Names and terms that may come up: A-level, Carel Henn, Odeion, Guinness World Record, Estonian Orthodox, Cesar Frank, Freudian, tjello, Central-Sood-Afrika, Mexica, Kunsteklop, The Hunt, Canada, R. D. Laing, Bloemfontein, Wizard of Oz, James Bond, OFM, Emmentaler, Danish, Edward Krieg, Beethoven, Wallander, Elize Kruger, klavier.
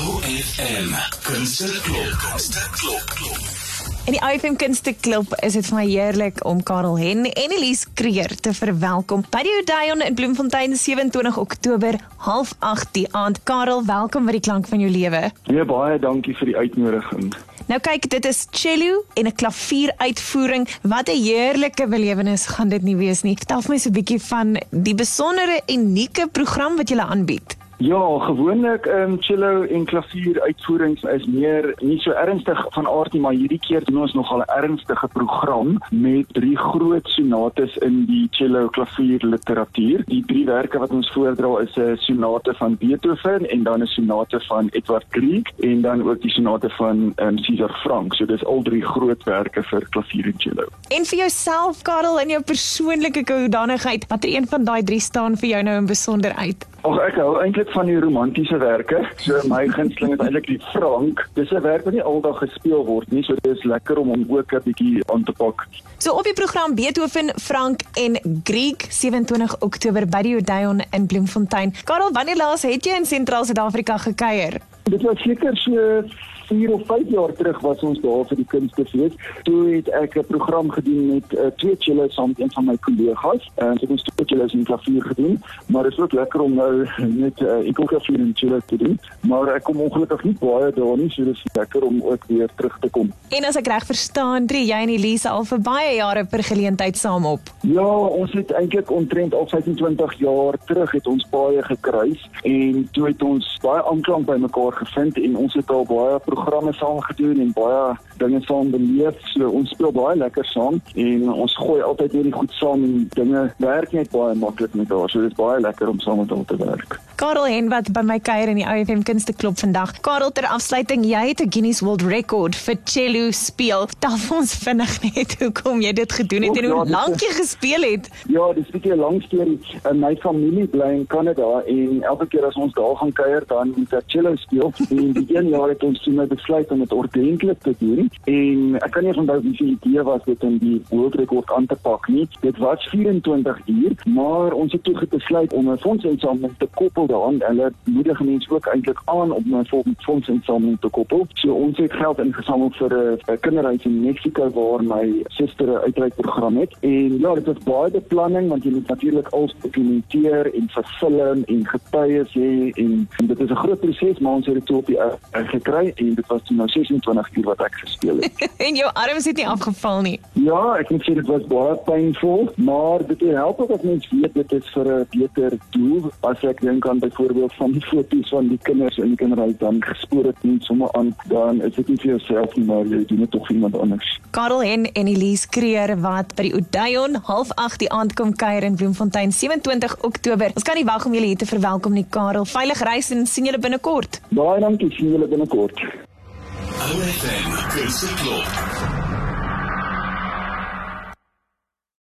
OFM Kunsteklop. In die OFM Kunsteklop is het vir my heerlik om Carel Henn en Elize Kruger te verwelkom by die Odeion in Bloemfontein 27 Oktober 7:30 die aand. Carel, welkom by die klank van jou lewe. Nee, baie dankie vir die uitnodiging. Nou kyk, dit is tjello en 'n klavier uitvoering. Wat 'n heerlike belewenis gaan dit nie wees nie. Vertel vir my so 'n bietjie van die besondere unieke program wat julle aanbied. Ja, gewoonlik tjello en klavier uitvoerings is nie so ernstig van aard nie, maar hierdie keer doen ons nogal 'n ernstige program met 3 groot sonates in die tjello klavier literatuur. Die 3 werke wat ons voordra is 'n sonate van Beethoven en dan 'n sonate van Edward Krieg en dan ook die sonate van Cesar Frank. So dis al 3 groot werke vir klavier en tjello. En vir jouself, Carel, in jou persoonlike hoedanigheid, watter een van daai 3 staan vir jou nou in besonder uit? Och, ek hou eintlik van die romantiese werke. So my gunsteling is eintlik die Frank. Dis 'n werk wat nie aldag gespeel word nie, so dit is lekker om hom ook 'n bietjie aan te pak. So op die program Beethoven, Frank en Griek 27 Oktober by die Odeion in Bloemfontein. Carel, wanneer laas het jy in Central-Sood-Afrika gekuier? Dit was seker so 4 of 5 jaar terug was ons daar vir die kunstefees. Toe het ek 'n program gedoen met 2 tjello's saam met een van my kollegas. Ek het ons 2 tjello's en klavier gedoen, maar dit is ook lekker om nou net enkel klavier en tjello te doen. Maar ek kom ongelukkig nie baie daar nie, so dit is lekker om ook weer terug te kom. En as ek reg verstaan, tree jy en Elize al vir baie jare per geleentheid saam op? Ja, ons het eintlik omtrent al 25 jaar terug het ons baie gekruis en toe het ons baie aanklank by mekaar gevind en ons het al baie programme saam gedoen en baie dinge saam beleef, so ons speel baie lekker saam en ons gooi altyd weer die goed saam en dinge werk net baie maklik met haar, so dit is baie lekker om saam met haar te werk. Carel Henn wat by my kuier in die OFM Kunsteklop vandag. Carel, ter afsluiting, jy het 'n Guinness World Record vir tjello speel. Taf ons vinnig net hoekom jy dit gedoen het en hoe lank jy gespeel het. Ja, dis 'n bietjie 'n lang storie. My familie bly in Canada en elke keer as ons daar gaan kuier, dan moet ek tjello speel en die een jaar het ons my besluit om het ordentlik te doen en ek kan nie eens onthou wie se idee was dit om die wêreldrekord aan te pak nie. Dit was 24 uur, maar ons het toe besluit om 'n fondsinsameling te koppel daaraan. Hulle moedig mense ook eintlik aan om 'n fondsinsameling te koppel. So ons het geld ingesamel vir 'n kinderhuis in Mexica waar my suster 'n uitreikprogram het en ja, dit was baie beplanning want jy moet natuurlik alles dokumenteer en verfilm en getuies hê en dit is 'n groot proses, maar ons het dit toe op die gekry en dit was nou 26 uur wat ek gespeel het. En jou arms het nie afgeval nie? Ja, ek moet sê dit was baie pynvol, maar dit help ook dat mens weet dit is vir 'n beter doel. As ek dink aan byvoorbeeld van die foto's van die kinders in die kinderhuis, dan gespoor dit nie sommer aan, dan is dit nie vir jouself nie, maar jy doen dit tog vir iemand anders. Carel Henn en Elize Kruger wat by die Odeion 7:30 die aand kom kuier in Bloemfontein 27 Oktober. Ons kan nie wag om julle hier te verwelkom nie, Carel. Veilig reis en sien julle binnekort. Baie dankie, sien julle binnekort. OFM Kunsteklop.